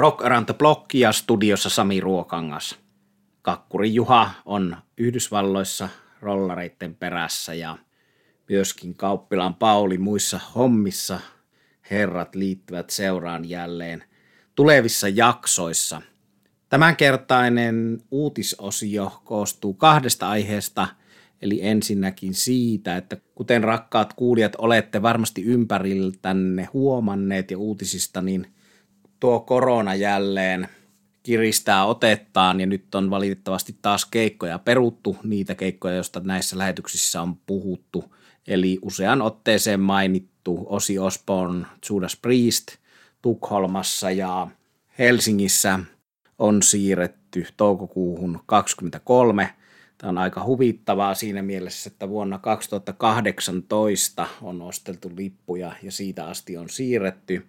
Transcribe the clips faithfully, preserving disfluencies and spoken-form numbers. Rock Around the Block ja studiossa Sami Ruokangas. Kakkuri Juha on Yhdysvalloissa rollareitten perässä ja myöskin Kauppilaan Pauli muissa hommissa. Herrat liittyvät seuraan jälleen tulevissa jaksoissa. Tämänkertainen uutisosio koostuu kahdesta aiheesta, eli ensinnäkin siitä, että kuten rakkaat kuulijat olette varmasti ympäriltänne huomanneet ja uutisista, niin tuo korona jälleen kiristää otettaan ja nyt on valitettavasti taas keikkoja peruttu, niitä keikkoja, joista näissä lähetyksissä on puhuttu, eli usean otteeseen mainittu Ozzy Osbourne, Judas Priest Tukholmassa ja Helsingissä on siirretty toukokuuhun kaksikymmentäkolme. Tämä on aika huvittavaa siinä mielessä, että vuonna kaksituhattakahdeksantoista on osteltu lippuja ja siitä asti on siirretty.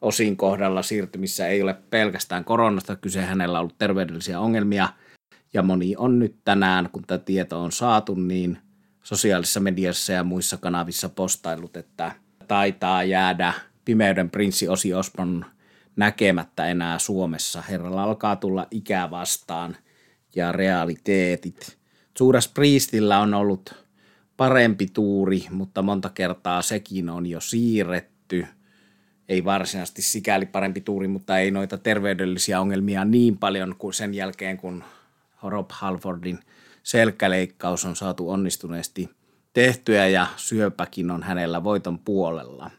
Osin kohdalla siirtymissä ei ole pelkästään koronasta kyse, hänellä on ollut terveydellisiä ongelmia ja moni on nyt tänään, kun tämä tieto on saatu, niin sosiaalisessa mediassa ja muissa kanavissa postaillut, että taitaa jäädä pimeyden prinssi Ozzy Osbourne näkemättä enää Suomessa. Herralla alkaa tulla ikä vastaan ja realiteetit. Judas Priestillä on ollut parempi tuuri, mutta monta kertaa sekin on jo siirretty. Ei varsinaisesti sikäli parempi tuuri, mutta ei noita terveydellisiä ongelmia niin paljon kuin sen jälkeen, kun Rob Halfordin selkäleikkaus on saatu onnistuneesti tehtyä ja syöpäkin on hänellä voiton puolella.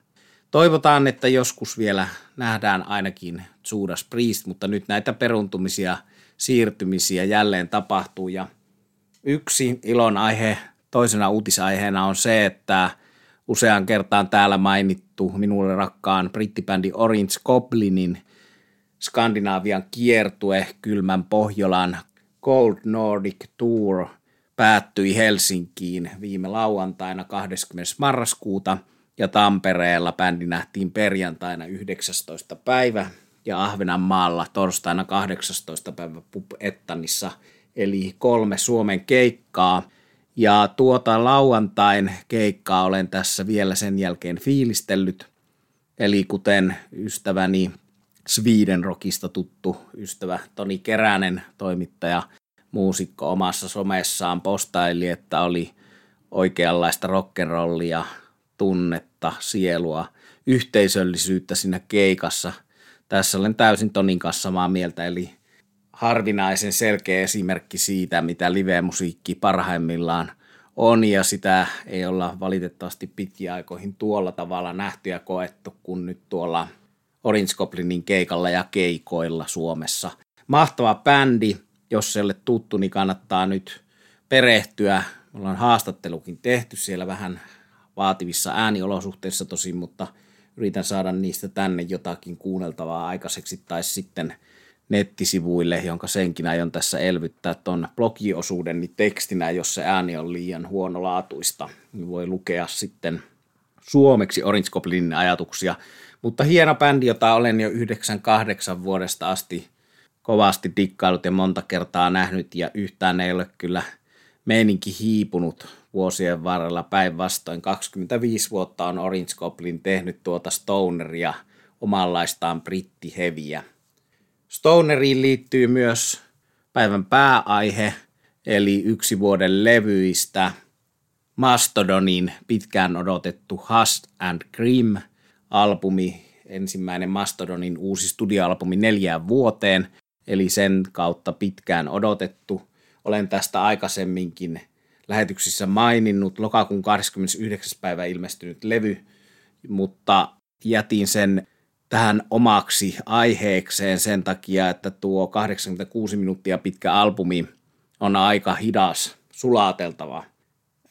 Toivotaan, että joskus vielä nähdään ainakin Judas Priest, mutta nyt näitä peruuntumisia, siirtymisiä jälleen tapahtuu. Ja yksi ilonaihe toisena uutisaiheena on se, että usean kertaan täällä mainittu minulle rakkaan brittibändi Orange Goblinin Skandinaavian kiertue Kylmän Pohjolan Cold Nordic Tour päättyi Helsinkiin viime lauantaina kahdeskymmenes marraskuuta ja Tampereella bändi nähtiin perjantaina yhdeksästoista päivä ja Ahvenanmaalla torstaina kahdeksastoista päivä Pub Ettanissa, eli kolme Suomen keikkaa. Ja tuota lauantain keikkaa olen tässä vielä sen jälkeen fiilistellyt, eli kuten ystäväni Sweden Rockista tuttu ystävä Toni Keränen, toimittaja, muusikko, omassa somessaan postaili, että oli oikeanlaista rock'n'rollia, tunnetta, sielua, yhteisöllisyyttä siinä keikassa. Tässä olen täysin Tonin kanssa samaa mieltä, eli harvinaisen selkeä esimerkki siitä, mitä live-musiikki parhaimmillaan on, ja sitä ei olla valitettavasti pitkiä aikoihin tuolla tavalla nähty ja koettu kuin nyt tuolla Orange Goblinin keikalla ja keikoilla Suomessa. Mahtava bändi, jos se ei ole tuttu, niin kannattaa nyt perehtyä. Me ollaan haastattelukin tehty siellä vähän vaativissa ääniolosuhteissa tosin, mutta yritän saada niistä tänne jotakin kuunneltavaa aikaiseksi tai sitten nettisivuille, jonka senkin aion tässä elvyttää tuon blogiosuuden niin tekstinä, jos se ääni on liian huonolaatuista, niin voi lukea sitten suomeksi Orange Goblinin ajatuksia. Mutta hieno bändi, jota olen jo yhdeksänkymmentäkahdeksan vuodesta asti kovasti dikkailut ja monta kertaa nähnyt, ja yhtään ei ole kyllä meininki hiipunut vuosien varrella, päinvastoin. kaksikymmentäviisi vuotta on Orange Goblin tehnyt tuota stoneria, omanlaistaan brittiheviä. Stoneriin liittyy myös päivän pääaihe, eli yksi vuoden levyistä Mastodonin pitkään odotettu Hust and Grimm-albumi, ensimmäinen Mastodonin uusi studioalbumi neljään vuoteen, eli sen kautta pitkään odotettu. Olen tästä aikaisemminkin lähetyksissä maininnut, lokakuun kahdeskymmenesyhdeksäs päivä ilmestynyt levy, mutta jätin sen tähän omaksi aiheekseen sen takia, että tuo kahdeksankymmentäkuusi minuuttia pitkä albumi on aika hidas sulateltava.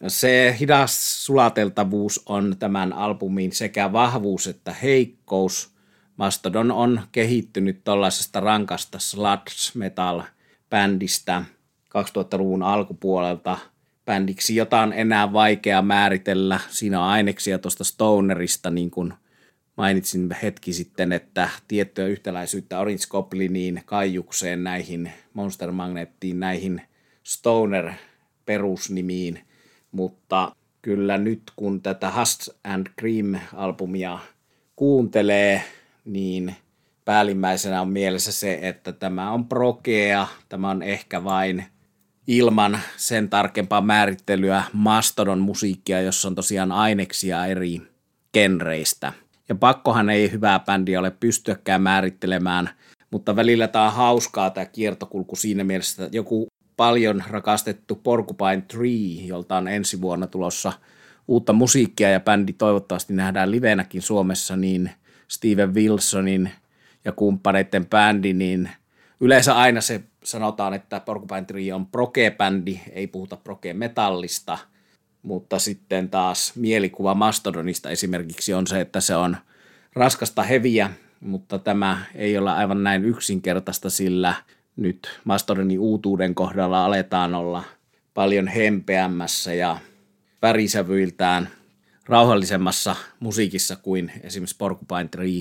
Se hidas sulateltavuus on tämän albumin sekä vahvuus että heikkous. Mastodon on kehittynyt tällaisesta rankasta sludge metal-bändistä kaksituhattaluvun alkupuolelta bändiksi, jota on enää vaikea määritellä. Siinä on aineksia tuosta stonerista, niin kuin mainitsin hetki sitten, että tiettyä yhtäläisyyttä Orange Gobliniin, Kaijukseen, näihin Monster Magnettiin, näihin Stoner-perusnimiin, mutta kyllä nyt kun tätä Hust and Grimm-albumia kuuntelee, niin päällimmäisenä on mielessä se, että tämä on progea, tämä on ehkä vain ilman sen tarkempaa määrittelyä Mastodon musiikkia, jossa on tosiaan aineksia eri genreistä. Ja pakkohan ei hyvää bändiä ole pystyäkään määrittelemään, mutta välillä tämä on hauskaa tämä kiertokulku siinä mielessä, että joku paljon rakastettu Porcupine Tree, jolta on ensi vuonna tulossa uutta musiikkia ja bändi toivottavasti nähdään livenäkin Suomessa, niin Steven Wilsonin ja kumppaneiden bändi, niin yleensä aina se sanotaan, että Porcupine Tree on proge-bändi, ei puhuta proge-metallista, mutta sitten taas mielikuva Mastodonista esimerkiksi on se, että se on raskasta heviä, mutta tämä ei ole aivan näin yksinkertaista, sillä nyt Mastodonin uutuuden kohdalla aletaan olla paljon hempeämmässä ja värisävyiltään rauhallisemmassa musiikissa kuin esimerkiksi Porcupine Tree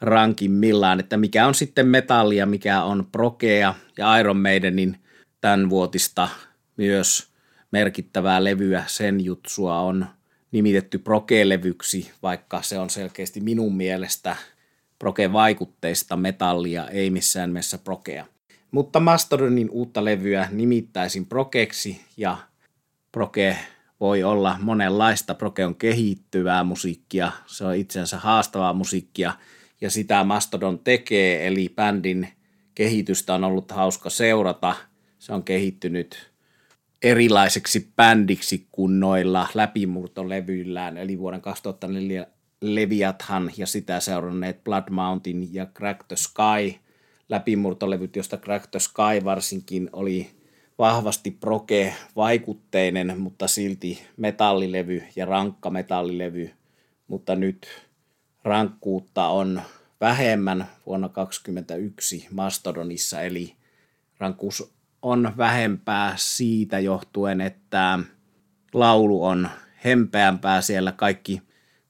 rankimmillaan, että mikä on sitten metallia, mikä on progea ja Iron Maidenin tämän vuotista myös merkittävää levyä, sen jutsua on nimitetty proge-levyksi, vaikka se on selkeästi minun mielestä proge-vaikutteista metallia, ei missään mielessä progea. Mutta Mastodonin uutta levyä nimittäisin progeksi ja proge voi olla monenlaista. Proge on kehittyvää musiikkia, se on itsensä haastavaa musiikkia ja sitä Mastodon tekee, eli bändin kehitystä on ollut hauska seurata. Se on kehittynyt erilaiseksi bändiksi kuin noilla läpimurtolevyillään, eli vuoden kaksituhattaneljä Leviathan ja sitä seuranneet Blood Mountain ja Crack the Sky läpimurtolevyt, josta Crack the Sky varsinkin oli vahvasti proge-vaikutteinen, mutta silti metallilevy ja rankka metallilevy, mutta nyt rankkuutta on vähemmän vuonna kaksikymmentäyksi Mastodonissa, eli rankkuus on vähempää siitä johtuen, että laulu on hempeämpää siellä. Kaikki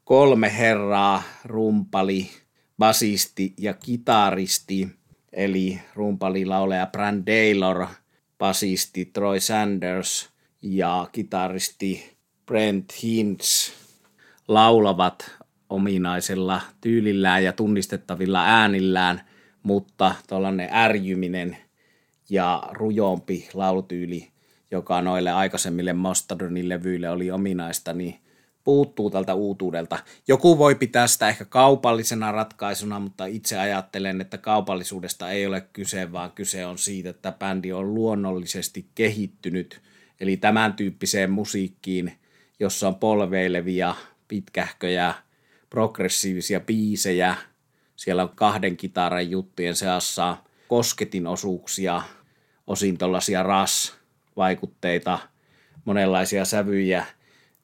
kolme herraa, rumpali, basisti ja kitaristi, eli rumpali lauleja Brann Dailor, basisti Troy Sanders ja kitaristi Brent Hinds laulavat ominaisella tyylillään ja tunnistettavilla äänillään, mutta tuollainen ärjyminen ja rujompi laulutyyli, joka noille aikaisemmille Mastodonin levyille oli ominaista, niin puuttuu tältä uutuudelta. Joku voi pitää sitä ehkä kaupallisena ratkaisuna, mutta itse ajattelen, että kaupallisuudesta ei ole kyse, vaan kyse on siitä, että bändi on luonnollisesti kehittynyt. Eli tämän tyyppiseen musiikkiin, jossa on polveilevia, pitkähköjä, progressiivisia biisejä, siellä on kahden kitaran juttujen seassa kosketin osuuksia, osin tuollaisia ras-vaikutteita, monenlaisia sävyjä,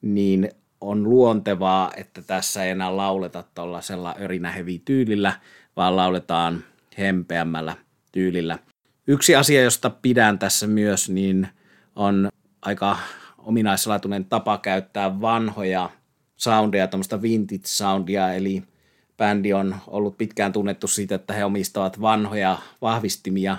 niin on luontevaa, että tässä ei enää lauleta tuollaisella örinähevityylillä, vaan lauletaan hempeämmällä tyylillä. Yksi asia, josta pidän tässä myös, niin on aika ominaislaatuinen tapa käyttää vanhoja soundeja, tämmöistä vintage soundia, eli bändi on ollut pitkään tunnettu siitä, että he omistavat vanhoja vahvistimia,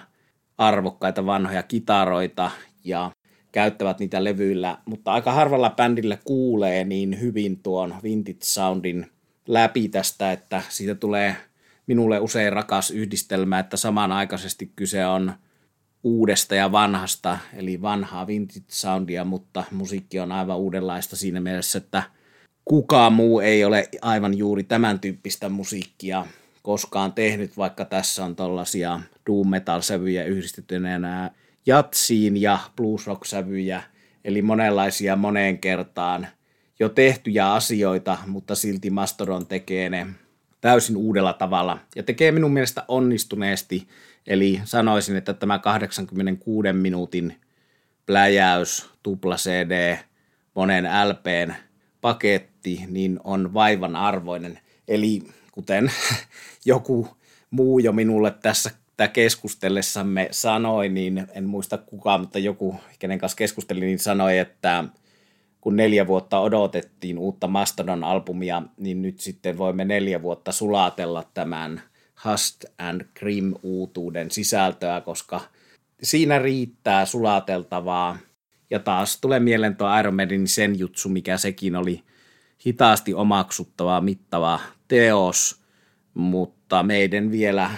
arvokkaita vanhoja kitaroita ja käyttävät niitä levyillä, mutta aika harvalla bändillä kuulee niin hyvin tuon vintage soundin läpi tästä, että siitä tulee minulle usein rakas yhdistelmä, että samanaikaisesti kyse on uudesta ja vanhasta, eli vanhaa vintage soundia, mutta musiikki on aivan uudenlaista siinä mielessä, että kukaan muu ei ole aivan juuri tämän tyyppistä musiikkia koskaan tehnyt, vaikka tässä on tuollaisia doom metal-sävyjä yhdistetyneenä jatsiin ja bluesrock-sävyjä, eli monenlaisia moneen kertaan jo tehtyjä asioita, mutta silti Mastodon tekee ne täysin uudella tavalla ja tekee minun mielestä onnistuneesti, eli sanoisin, että tämä kahdeksankymmentäkuuden minuutin pläjäys, tupla C D, monen LPn paketti, niin on vaivan arvoinen, eli kuten joku muu jo minulle tässä keskustellessamme sanoi, niin en muista kukaan, mutta joku, kenen kanssa keskustelin, niin sanoi, että kun neljä vuotta odotettiin uutta Mastodon-albumia, niin nyt sitten voimme neljä vuotta sulatella tämän Hust and Grimm -uutuuden sisältöä, koska siinä riittää sulateltavaa. Ja taas tulee mieleen tuo Iron Maidenin sen jutsu, mikä sekin oli hitaasti omaksuttava, mittava teos, mutta mutta meidän vielä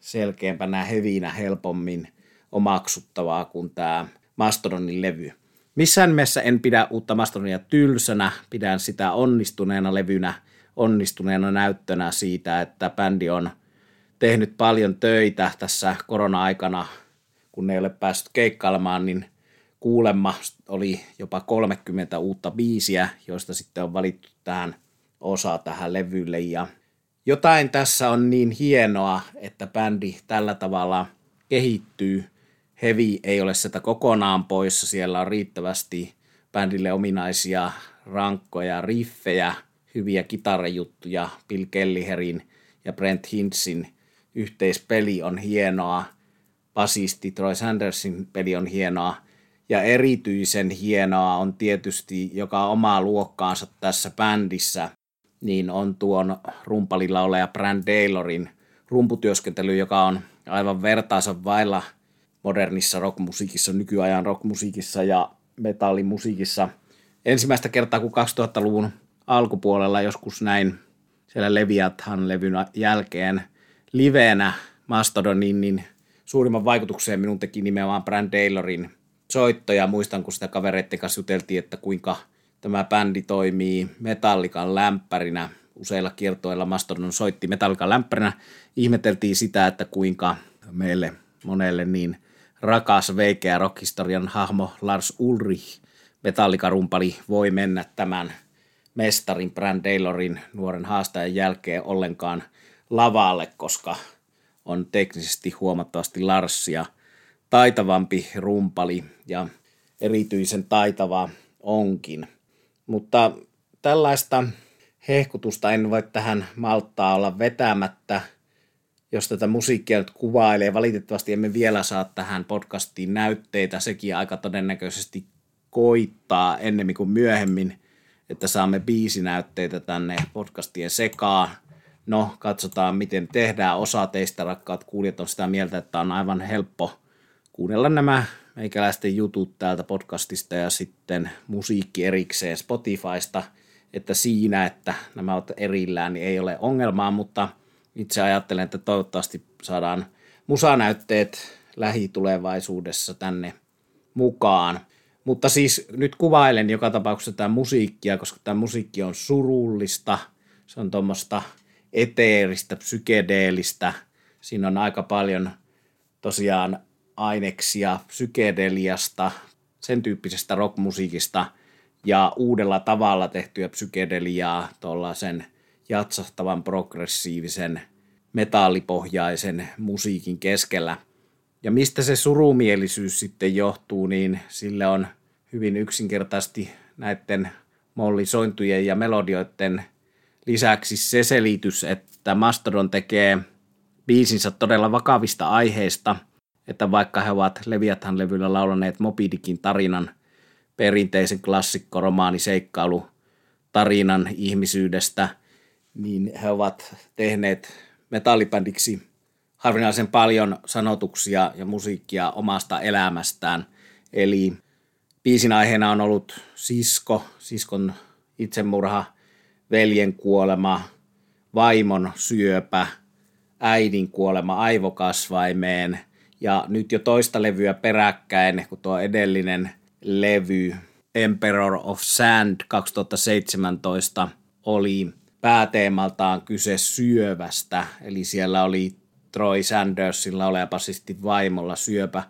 selkeämpänä hevinä helpommin omaksuttavaa kuin tämä Mastodonin levy. Missään nimessä en pidä uutta Mastodonia tylsänä, pidän sitä onnistuneena levynä, onnistuneena näyttönä siitä, että bändi on tehnyt paljon töitä tässä korona-aikana, kun ei ole päässyt keikkailemaan, niin kuulemma oli jopa kolmekymmentä uutta biisiä, joista sitten on valittu tähän osa tähän levylle. Ja jotain tässä on niin hienoa, että bändi tällä tavalla kehittyy. Heavy ei ole sitä kokonaan poissa, siellä on riittävästi bändille ominaisia rankkoja riffejä, hyviä kitarajuttuja, Bill Kelliherin ja Brent Hindsin yhteispeli on hienoa, basisti Troy Sandersin peli on hienoa, ja erityisen hienoa on tietysti, joka omaa luokkaansa tässä bändissä, niin on tuon rumpalilla oleja Brann Dailorin rumputyöskentely, joka on aivan vertaansa vailla modernissa rockmusiikissa, nykyajan rockmusiikissa ja metallimusiikissa. Ensimmäistä kertaa, kun kaksituhattaluvun alkupuolella joskus näin siellä Leviathan-levyn jälkeen livenä Mastodonin, niin suurimman vaikutukseen minun teki nimenomaan Brann Dailorin soittoja. Muistan, kun sitä kavereiden kanssa juteltiin, että kuinka tämä bändi toimii Metallican lämpärinä. Useilla kiertoilla Mastodon soitti Metallican lämpärinä. Ihmeteltiin sitä, että kuinka meille monelle niin rakas veikeä rockhistorian hahmo Lars Ulrich, Metallica-rumpali, voi mennä tämän mestarin Brann Dailorin nuoren haastajan jälkeen ollenkaan lavalle, koska on teknisesti huomattavasti Larsia taitavampi rumpali ja erityisen taitava onkin. Mutta tällaista hehkutusta en voi tähän malttaa olla vetämättä, jos tätä musiikkia nyt kuvailee. Valitettavasti emme vielä saa tähän podcastiin näytteitä, sekin aika todennäköisesti koittaa ennemmin kuin myöhemmin, että saamme biisinäytteitä tänne podcastien sekaan. No, katsotaan miten tehdään. Osa teistä, rakkaat kuulijat, on sitä mieltä, että on aivan helppo kuunnella nämä meikäläisten jutut täältä podcastista ja sitten musiikki erikseen Spotifysta, että siinä, että nämä ovat erillään, niin ei ole ongelmaa, mutta itse ajattelen, että toivottavasti saadaan musanäytteet lähitulevaisuudessa tänne mukaan. Mutta siis nyt kuvailen joka tapauksessa tämän musiikkia, koska tämä musiikki on surullista, se on tuommoista eteeristä, psykedeellistä, siinä on aika paljon tosiaan aineksia psykedeliasta, sen tyyppisestä rockmusiikista ja uudella tavalla tehtyä psykedeliaa tuollaisen jatsahtavan progressiivisen metallipohjaisen musiikin keskellä. Ja mistä se surumielisyys sitten johtuu, niin sille on hyvin yksinkertaisesti näiden mollisointujen ja melodioiden lisäksi se selitys, että Mastodon tekee biisinsä todella vakavista aiheista, että vaikka he ovat Leviathan-levyllä laulaneet Moby Dickin tarinan, perinteisen klassikkoromaani-seikkailu tarinan ihmisyydestä, niin he ovat tehneet metallibändiksi harvinaisen paljon sanotuksia ja musiikkia omasta elämästään. Eli biisin aiheena on ollut sisko, siskon itsemurha, veljen kuolema, vaimon syöpä, äidin kuolema aivokasvaimeen. Ja nyt jo toista levyä peräkkäin, kun tuo edellinen levy Emperor of Sand kaksituhattaseitsemäntoista oli pääteemaltaan kyse syövästä. Eli siellä oli Troy Sandersilla ole basisti vaimolla syöpä,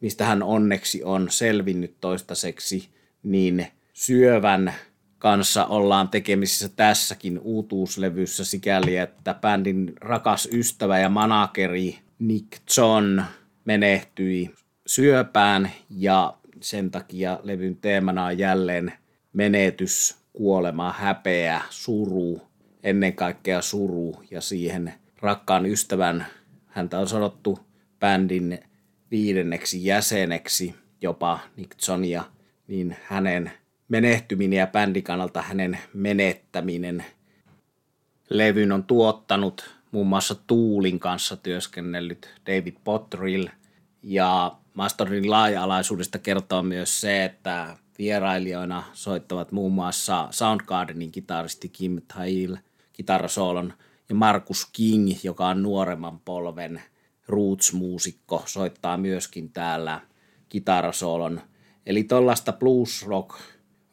mistä hän onneksi on selvinnyt toistaiseksi, niin syövän kanssa ollaan tekemisissä tässäkin uutuuslevyssä sikäli, että bändin rakas ystävä ja manageri Nick John menehtyi syöpään ja sen takia levyn teemana on jälleen menetys, kuolema, häpeä, suru, ennen kaikkea suru ja siihen rakkaan ystävän, häntä on sanottu bändin viidenneksi jäseneksi, jopa Nick Johnia, niin hänen menehtyminen ja bändin kannalta hänen menettäminen. Levyn on tuottanut muun muassa Tuulin kanssa työskennellyt David Bottrill, ja Mastodonin laaja-alaisuudesta kertoo myös se, että vierailijoina soittavat muun muassa Soundgardenin kitaristi Kim Thail kitarasoolon ja Marcus King, joka on nuoremman polven roots-muusikko, soittaa myöskin täällä kitarasolon. Eli tuollaista blues rock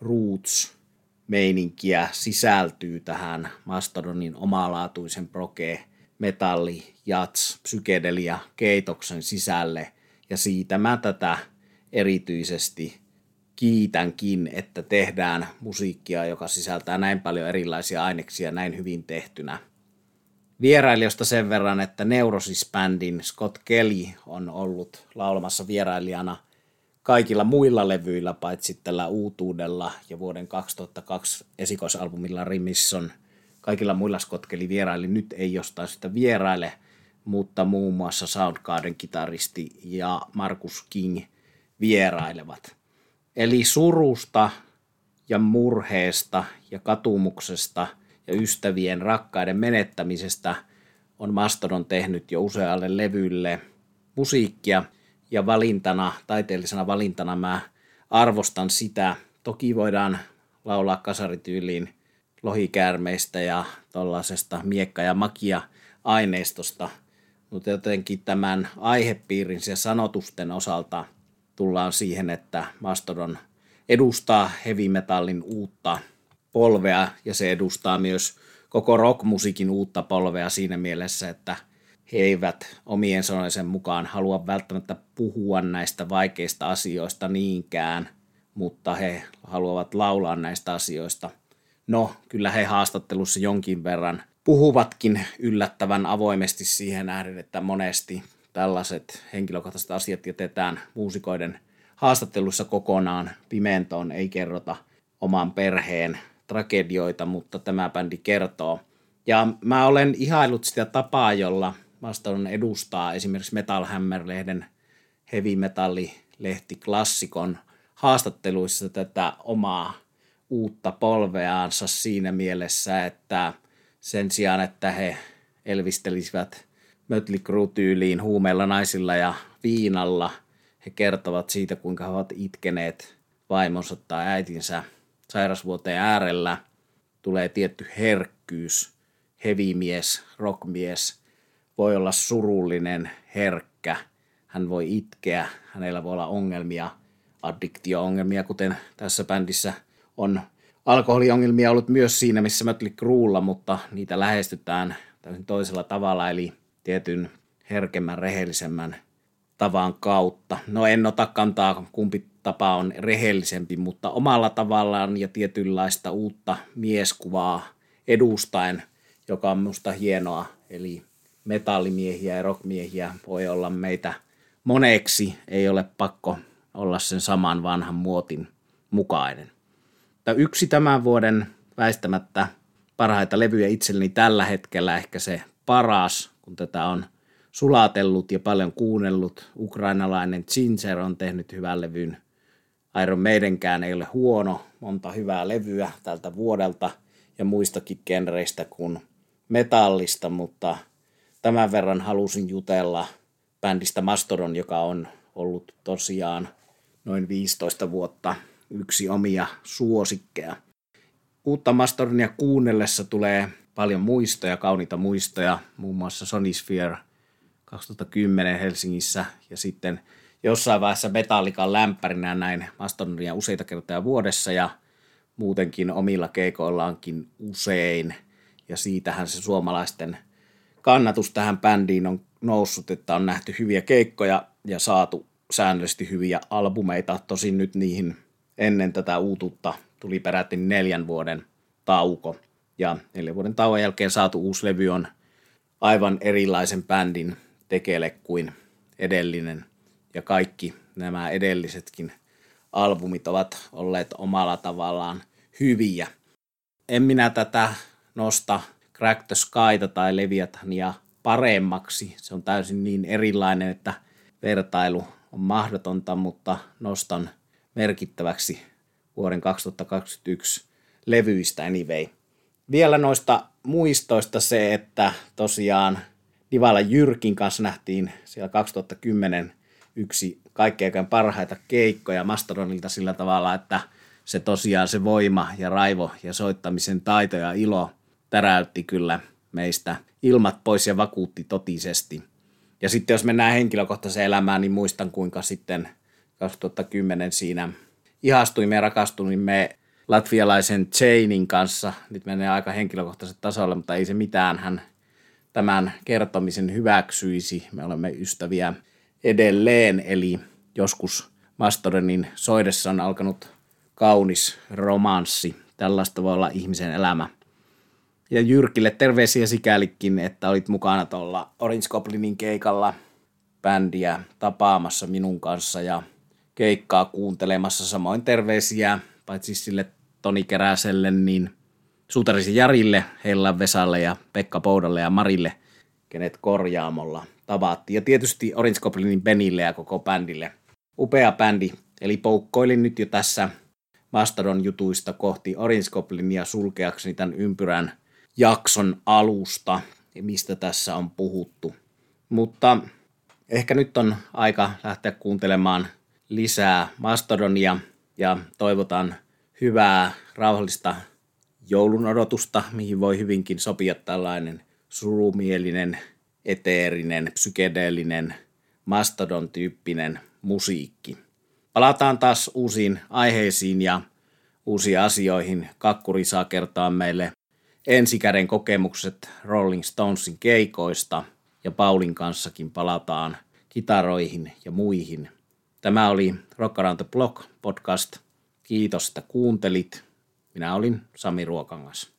roots-meininkiä sisältyy tähän Mastodonin omalaatuisen proke, metalli, jazz, psykedelia keitoksen sisälle, ja siitä mä tätä erityisesti kiitänkin, että tehdään musiikkia, joka sisältää näin paljon erilaisia aineksia näin hyvin tehtynä. Vierailijoista sen verran, että Neurosis-bändin Scott Kelly on ollut laulamassa vierailijana kaikilla muilla levyillä, paitsi tällä uutuudella ja vuoden kaksituhattakaksi esikoisalbumilla Remission. Kaikilla muilla Scott Kelly vieraili, nyt ei jostain sitä vieraile, mutta muun muassa Soundgarden kitaristi ja Marcus King vierailevat. Eli surusta ja murheesta ja katumuksesta ja ystävien rakkaiden menettämisestä on Mastodon tehnyt jo usealle levylle musiikkia, ja valintana, taiteellisena valintana mä arvostan sitä. Toki voidaan laulaa kasarityyliin lohikäärmeistä ja tuollaisesta miekka- ja makia-aineistosta, mutta jotenkin tämän aihepiirin ja sanotusten osalta tullaan siihen, että Mastodon edustaa heavy metallin uutta polvea, ja se edustaa myös koko rockmusiikin uutta polvea siinä mielessä, että he eivät omien sanoisen mukaan halua välttämättä puhua näistä vaikeista asioista niinkään, mutta he haluavat laulaa näistä asioista. No, kyllä he haastattelussa jonkin verran puhuvatkin yllättävän avoimesti siihen nähden, että monesti tällaiset henkilökohtaiset asiat jätetään muusikoiden haastattelussa kokonaan pimentoon, ei kerrota oman perheen tragedioita, mutta tämä bändi kertoo. Ja mä olen ihaillut sitä tapaa, jolla Mastodon edustaa esimerkiksi Metal Hammer-lehden heavy metalli-lehti klassikon haastatteluissa tätä omaa uutta polveaansa siinä mielessä, että sen sijaan, että he elvistelisivät Mötley Crüe-tyyliin huumeilla naisilla ja viinalla, he kertovat siitä, kuinka he ovat itkeneet vaimonsa tai äitinsä sairasvuoteen äärellä. Tulee tietty herkkyys, hevimies, rockmies voi olla surullinen, herkkä, hän voi itkeä, hänellä voi olla ongelmia, addiktio-ongelmia, kuten tässä bändissä on alkoholiongelmia ollut myös siinä, missä Mötley Crüella, mutta niitä lähestytään täysin toisella tavalla, eli tietyn herkemmän, rehellisemmän tavan kautta. No, en ota kantaa, kumpi tapa on rehellisempi, mutta omalla tavallaan ja tietynlaista uutta mieskuvaa edustaen, joka on musta hienoa, eli metallimiehiä ja rockmiehiä voi olla meitä moneksi, ei ole pakko olla sen saman vanhan muotin mukainen. Yksi tämän vuoden väistämättä parhaita levyjä itselleni tällä hetkellä, ehkä se paras, kun tätä on sulatellut ja paljon kuunnellut. Ukrainalainen Ginger on tehnyt hyvän levyn. Iron Maidenkään ei ole huono, monta hyvää levyä tältä vuodelta ja muistakin genreistä kuin metallista, mutta tämän verran halusin jutella bändistä Mastodon, joka on ollut tosiaan noin viisitoista vuotta yksi omia suosikkeja. Uutta Mastodonia kuunnellessa tulee paljon muistoja, kauniita muistoja, muun muassa Sonisphere kaksituhattakymmenen Helsingissä ja sitten jossain vaiheessa Metallican lämpärinä näin Mastodonia useita kertaa vuodessa ja muutenkin omilla keikoillaankin usein, ja siitähän se suomalaisten kannatus tähän bändiin on noussut, että on nähty hyviä keikkoja ja saatu säännöllisesti hyviä albumeita, tosin nyt niihin ennen tätä uutuutta tuli peräti neljän vuoden tauko, ja neljän vuoden tauon jälkeen saatu uusi levy on aivan erilaisen bändin tekele kuin edellinen, ja kaikki nämä edellisetkin albumit ovat olleet omalla tavallaan hyviä. En minä tätä nosta Crack the Skyta tai Leviathania paremmaksi, se on täysin niin erilainen, että vertailu on mahdotonta, mutta nostan merkittäväksi vuoden kaksituhattakaksikymmentäyksi levyistä anyway. Vielä noista muistoista se, että tosiaan Divala Jyrkin kanssa nähtiin siellä kaksituhattakymmenen yksi kaikkein parhaita keikkoja Mastodonilta sillä tavalla, että se tosiaan se voima ja raivo ja soittamisen taito ja ilo täräytti kyllä meistä ilmat pois ja vakuutti totisesti. Ja sitten jos mennään henkilökohtaiseen elämään, niin muistan kuinka sitten kaksituhattakymmenen siinä ihastuimme ja rakastuimme latvialaisen Jainin kanssa. Nyt menee aika henkilökohtaiselle tasolle, mutta ei se mitään, hän tämän kertomisen hyväksyisi. Me olemme ystäviä edelleen, eli joskus Mastodonin soidessa on alkanut kaunis romanssi. Tällaista voi olla ihmisen elämä. Ja Jyrkille terveisiä sikälikin, että olit mukana tuolla Orange Goblinin keikalla bändiä tapaamassa minun kanssa ja keikkaa kuuntelemassa. Samoin terveisiä paitsi sille Toni Keräselle, niin Suutarisen Jarille, Hellan Vesalle ja Pekka Poudalle ja Marille, kenet Korjaamolla tavattiin. Ja tietysti Orange Goblinin Benille ja koko bändille. Upea bändi, eli poukkoilin nyt jo tässä Mastodon jutuista kohti Orange Goblinia sulkeakseni tämän ympyrän jakson alusta, mistä tässä on puhuttu. Mutta ehkä nyt on aika lähteä kuuntelemaan lisää Mastodonia ja toivotan hyvää, rauhallista joulun odotusta, mihin voi hyvinkin sopia tällainen surumielinen, eteerinen, psykedeellinen, Mastodon-tyyppinen musiikki. Palataan taas uusiin aiheisiin ja uusiin asioihin. Kakkuri saa kertoa meille ensikäden kokemukset Rolling Stonesin keikoista ja Paulin kanssakin palataan kitaroihin ja muihin. Tämä oli Rock Around the Block podcast. Kiitos, että kuuntelit. Minä olin Sami Ruokangas.